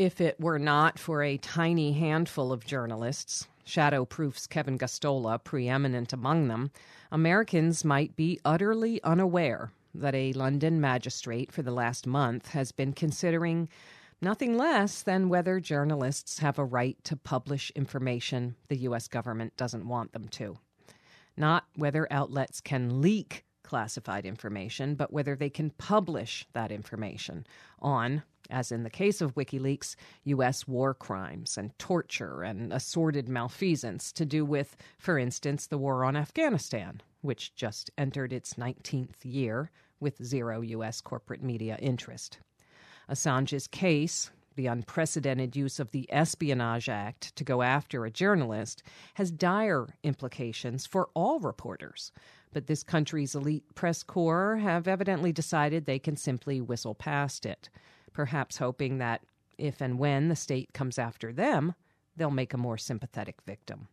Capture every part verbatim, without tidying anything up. if it were not for a tiny handful of journalists, Shadowproof's Kevin Gosztola preeminent among them, Americans might be utterly unaware that a London magistrate for the last month has been considering nothing less than whether journalists have a right to publish information the U S government doesn't want them to. Not whether outlets can leak classified information, but whether they can publish that information on, as in the case of WikiLeaks, U S war crimes and torture and assorted malfeasance to do with, for instance, the war on Afghanistan, which just entered its nineteenth year with zero U S corporate media interest. Assange's case, the unprecedented use of the Espionage Act to go after a journalist, has dire implications for all reporters. But this country's elite press corps have evidently decided they can simply whistle past it, perhaps hoping that if and when the state comes after them, they'll make a more sympathetic victim.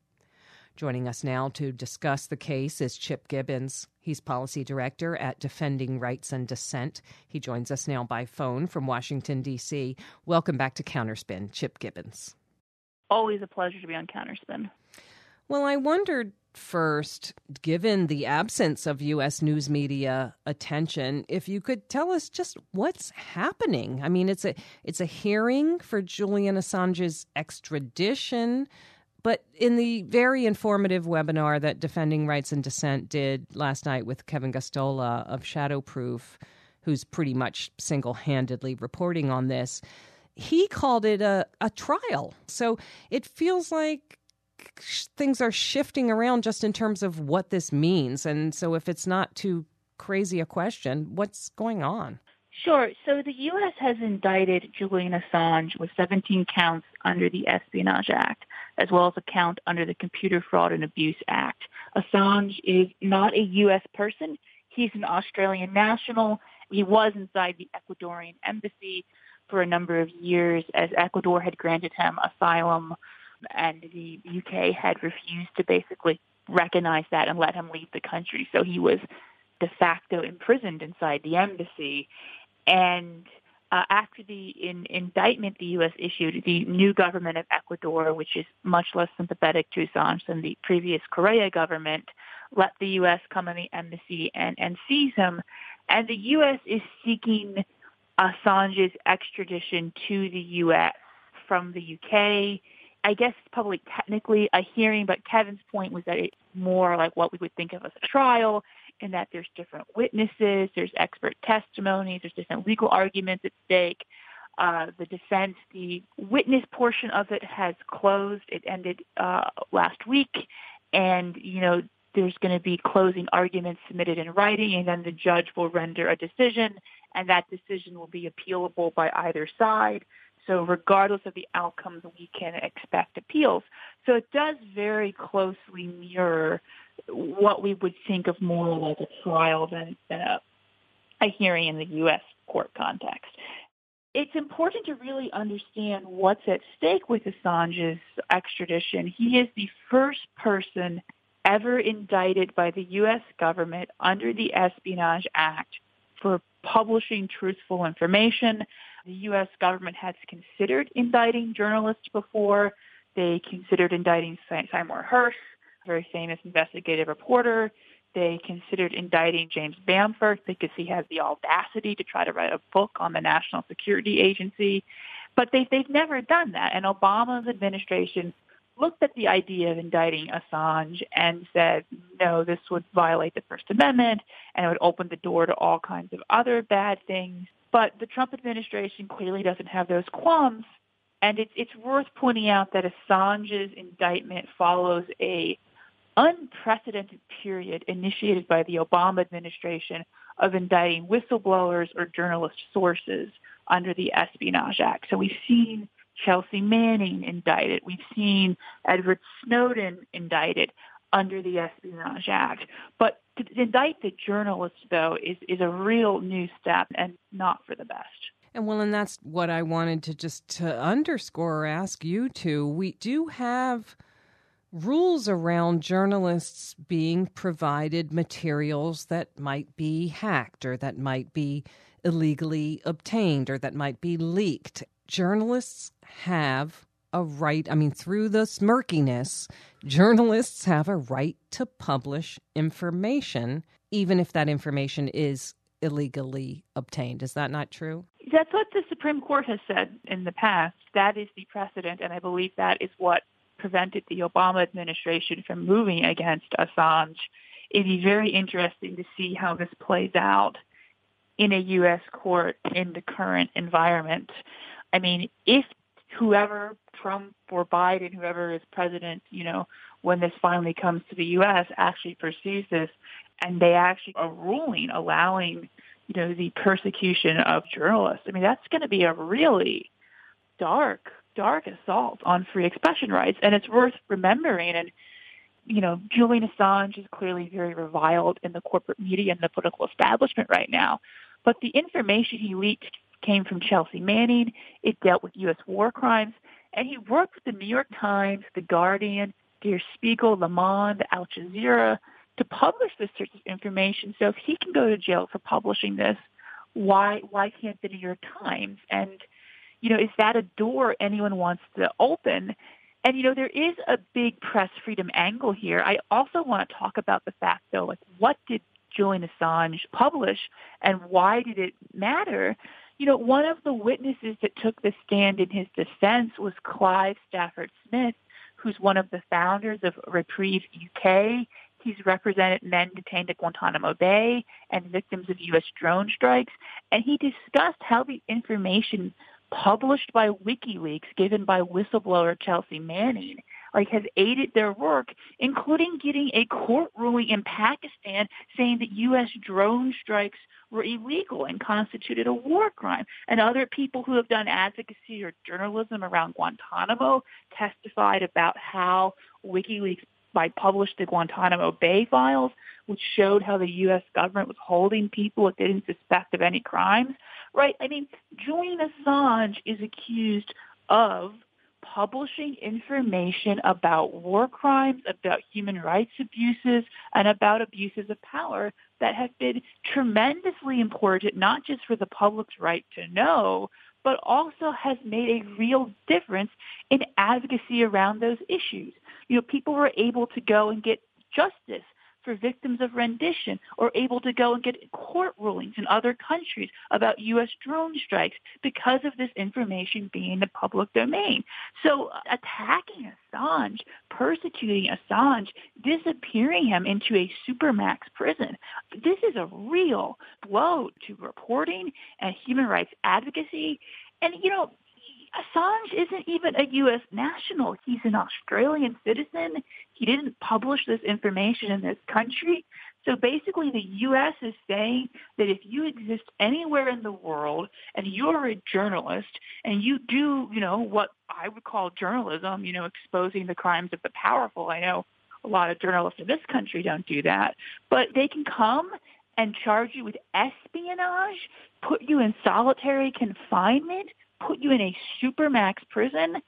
Joining us now to discuss the case is Chip Gibbons. He's policy director at Defending Rights and Dissent. He joins us now by phone from Washington, D C. Welcome back to Counterspin, Chip Gibbons. Always a pleasure to be on Counterspin. Well, I wondered first, given the absence of U S news media attention, if you could tell us just what's happening. I mean, it's a it's a hearing for Julian Assange's extradition. But in the very informative webinar that Defending Rights and Dissent did last night with Kevin Gosztola of Shadowproof, who's pretty much single-handedly reporting on this, he called it a, a trial. So it feels like things are shifting around just in terms of what this means. And so if it's not too crazy a question, what's going on? Sure. So the U S has indicted Julian Assange with seventeen counts under the Espionage Act, as well as a count under the Computer Fraud and Abuse Act. Assange is not a U S person. He's an Australian national. He was inside the Ecuadorian embassy for a number of years, as Ecuador had granted him asylum, and the U K had refused to basically recognize that and let him leave the country. So he was de facto imprisoned inside the embassy. And uh, after the in, indictment the U S issued, the new government of Ecuador, which is much less sympathetic to Assange than the previous Correa government, let the U S come in the embassy and, and seize him. And the U S is seeking Assange's extradition to the U S from the U K. I guess it's probably technically a hearing, but Kevin's point was that it's more like what we would think of as a trial, in that there's different witnesses, there's expert testimonies, there's different legal arguments at stake. Uh, the defense, the witness portion of it has closed. It ended uh, last week. And, you know, there's going to be closing arguments submitted in writing, and then the judge will render a decision, and that decision will be appealable by either side. So regardless of the outcomes, we can expect appeals. So it does very closely mirror what we would think of more like a trial than, than a, a hearing in the U S court context. It's important to really understand what's at stake with Assange's extradition. He is the first person ever indicted by the U S government under the Espionage Act for publishing truthful information. The U S government has considered indicting journalists before. They considered indicting Seymour Hersh, a very famous investigative reporter. They considered indicting James Bamford because he has the audacity to try to write a book on the National Security Agency. But they, they've never done that. And Obama's administration looked at the idea of indicting Assange and said, no, this would violate the First Amendment and it would open the door to all kinds of other bad things. But the Trump administration clearly doesn't have those qualms. And it's, it's worth pointing out that Assange's indictment follows a unprecedented period initiated by the Obama administration of indicting whistleblowers or journalist sources under the Espionage Act. So we've seen Chelsea Manning indicted. We've seen Edward Snowden indicted under the Espionage Act. But to indict the journalist, though, is, is a real new step and not for the best. And well, and that's what I wanted to just to underscore or ask you to. We do have rules around journalists being provided materials that might be hacked or that might be illegally obtained or that might be leaked. journalists have a right, I mean, through the smirkiness, journalists have a right to publish information, even if that information is illegally obtained. Is that not true? That's what the Supreme Court has said in the past. That is the precedent, and I believe that is what prevented the Obama administration from moving against Assange. It'd be very interesting to see how this plays out in a U S court in the current environment. I mean, if whoever, Trump or Biden, whoever is president, you know, when this finally comes to the U S, actually pursues this, and they actually are ruling allowing, you know, the persecution of journalists, I mean, that's going to be a really dark, dark assault on free expression rights. And it's worth remembering, and, you know, Julian Assange is clearly very reviled in the corporate media and the political establishment right now. But the information he leaked came from Chelsea Manning. It dealt with U S war crimes. And he worked with the New York Times, The Guardian, Der Spiegel, Le Monde, Al Jazeera to publish this sort of information. So if he can go to jail for publishing this, why why can't the New York Times? And, you know, is that a door anyone wants to open? And, you know, there is a big press freedom angle here. I also want to talk about the fact, though, like, what did Julian Assange publish and why did it matter? You know, one of the witnesses that took the stand in his defense was Clive Stafford Smith, who's one of the founders of Reprieve U K. He's represented men detained at Guantanamo Bay and victims of U S drone strikes. And he discussed how the information published by WikiLeaks, given by whistleblower Chelsea Manning, like, has aided their work, including getting a court ruling in Pakistan saying that U S drone strikes were illegal and constituted a war crime. And other people who have done advocacy or journalism around Guantanamo testified about how WikiLeaks might publish the Guantanamo Bay files, which showed how the U S government was holding people it didn't suspect of any crimes. Right? I mean, Julian Assange is accused of publishing information about war crimes, about human rights abuses, and about abuses of power that have been tremendously important, not just for the public's right to know, but also has made a real difference in advocacy around those issues. You know, people were able to go and get justice for victims of rendition, or able to go and get court rulings in other countries about U S drone strikes because of this information being in the public domain. So attacking Assange, persecuting Assange, disappearing him into a supermax prison, this is a real blow to reporting and human rights advocacy. And, you know, Assange isn't even a U S national. He's an Australian citizen. He didn't publish this information in this country. So basically the U S is saying that if you exist anywhere in the world and you're a journalist and you do, you know, what I would call journalism, you know, exposing the crimes of the powerful. I know a lot of journalists in this country don't do that, but they can come and charge you with espionage, put you in solitary confinement, put you in a supermax prison.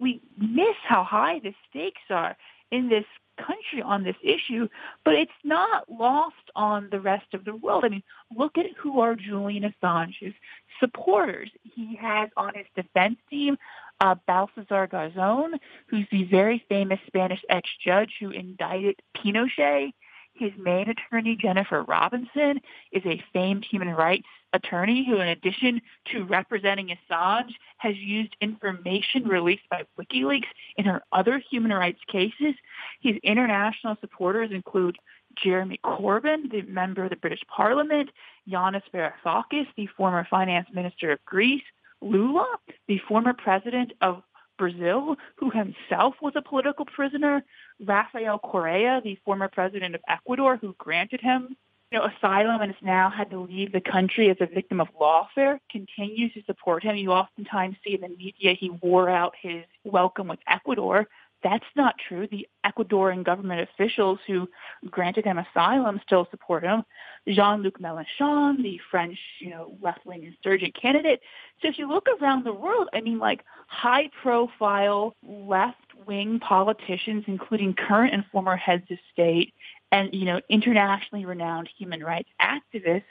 We miss how high the stakes are in this country on this issue, but it's not lost on the rest of the world. I mean, look at who are Julian Assange's supporters. He has on his defense team uh, Baltasar Garzon, who's the very famous Spanish ex-judge who indicted Pinochet. His main attorney, Jennifer Robinson, is a famed human rights attorney who, in addition to representing Assange, has used information released by WikiLeaks in her other human rights cases. His international supporters include Jeremy Corbyn, the member of the British Parliament, Yanis Varoufakis, the former finance minister of Greece, Lula, the former president of Brazil, who himself was a political prisoner, Rafael Correa, the former president of Ecuador, who granted him, you know, asylum and has now had to leave the country as a victim of lawfare, continues to support him. You oftentimes see in the media he wore out his welcome with Ecuador. That's not true. The Ecuadorian government officials who granted him asylum still support him. Jean-Luc Mélenchon, the French, you know, left-wing insurgent candidate. So if you look around the world, I mean, like, high-profile left-wing politicians, including current and former heads of state and, you know, internationally renowned human rights activists,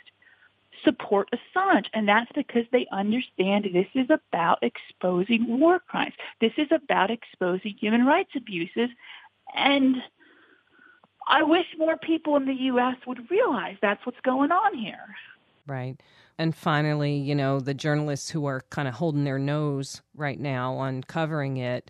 support Assange. And that's because they understand this is about exposing war crimes. This is about exposing human rights abuses. And I wish more people in the U S would realize that's what's going on here. Right. And finally, you know, the journalists who are kind of holding their nose right now on covering it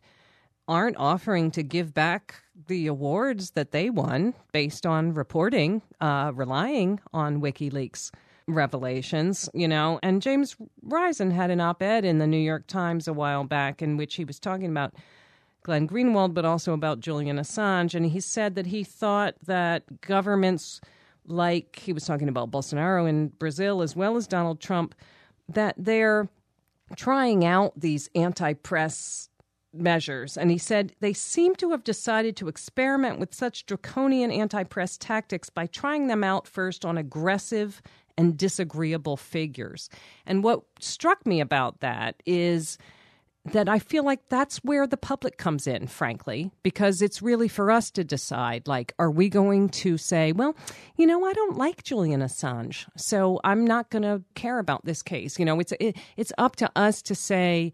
aren't offering to give back the awards that they won based on reporting, uh, relying on WikiLeaks revelations, you know. And James Risen had an op-ed in the New York Times a while back in which he was talking about Glenn Greenwald, but also about Julian Assange. And he said that he thought that governments, like he was talking about Bolsonaro in Brazil as well as Donald Trump, that they're trying out these anti-press measures. And he said they seem to have decided to experiment with such draconian anti-press tactics by trying them out first on aggressive and disagreeable figures. And what struck me about that is that I feel like that's where the public comes in, frankly, because it's really for us to decide, like, are we going to say, well, you know, I don't like Julian Assange, so I'm not going to care about this case. You know, it's it, it's up to us to say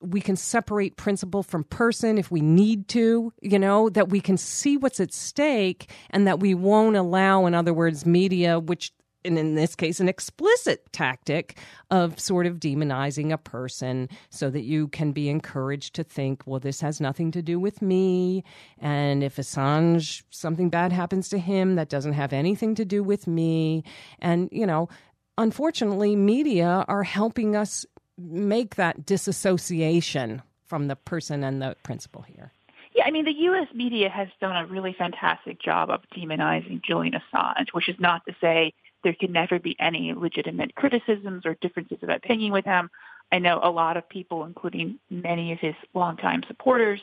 we can separate principle from person if we need to, you know, that we can see what's at stake and that we won't allow, in other words, media, which and in this case, an explicit tactic of sort of demonizing a person so that you can be encouraged to think, well, this has nothing to do with me. And if Assange, something bad happens to him, that doesn't have anything to do with me. And, you know, unfortunately, media are helping us make that disassociation from the person and the principle here. Yeah, I mean, the U S media has done a really fantastic job of demonizing Julian Assange, which is not to say there can never be any legitimate criticisms or differences of opinion with him. I know a lot of people, including many of his longtime supporters,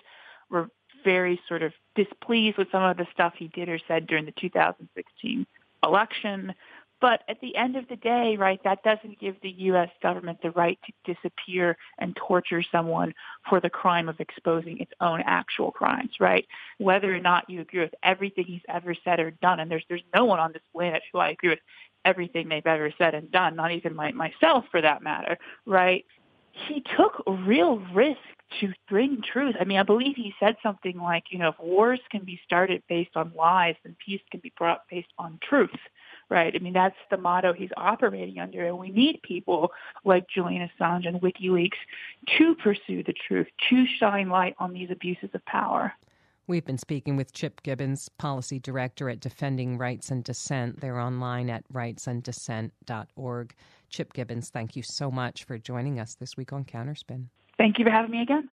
were very sort of displeased with some of the stuff he did or said during the two thousand sixteen election. But at the end of the day, right, that doesn't give the U S government the right to disappear and torture someone for the crime of exposing its own actual crimes, right? Whether or not you agree with everything he's ever said or done, and there's there's no one on this planet who I agree with everything they've ever said and done, not even my, myself for that matter, right? He took real risk to bring truth. I mean, I believe he said something like, you know, if wars can be started based on lies, then peace can be brought based on truth. Right. I mean, that's the motto he's operating under. And we need people like Julian Assange and WikiLeaks to pursue the truth, to shine light on these abuses of power. We've been speaking with Chip Gibbons, Policy Director at Defending Rights and Dissent. They're online at rights and dissent dot org. Chip Gibbons, thank you so much for joining us this week on Counterspin. Thank you for having me again.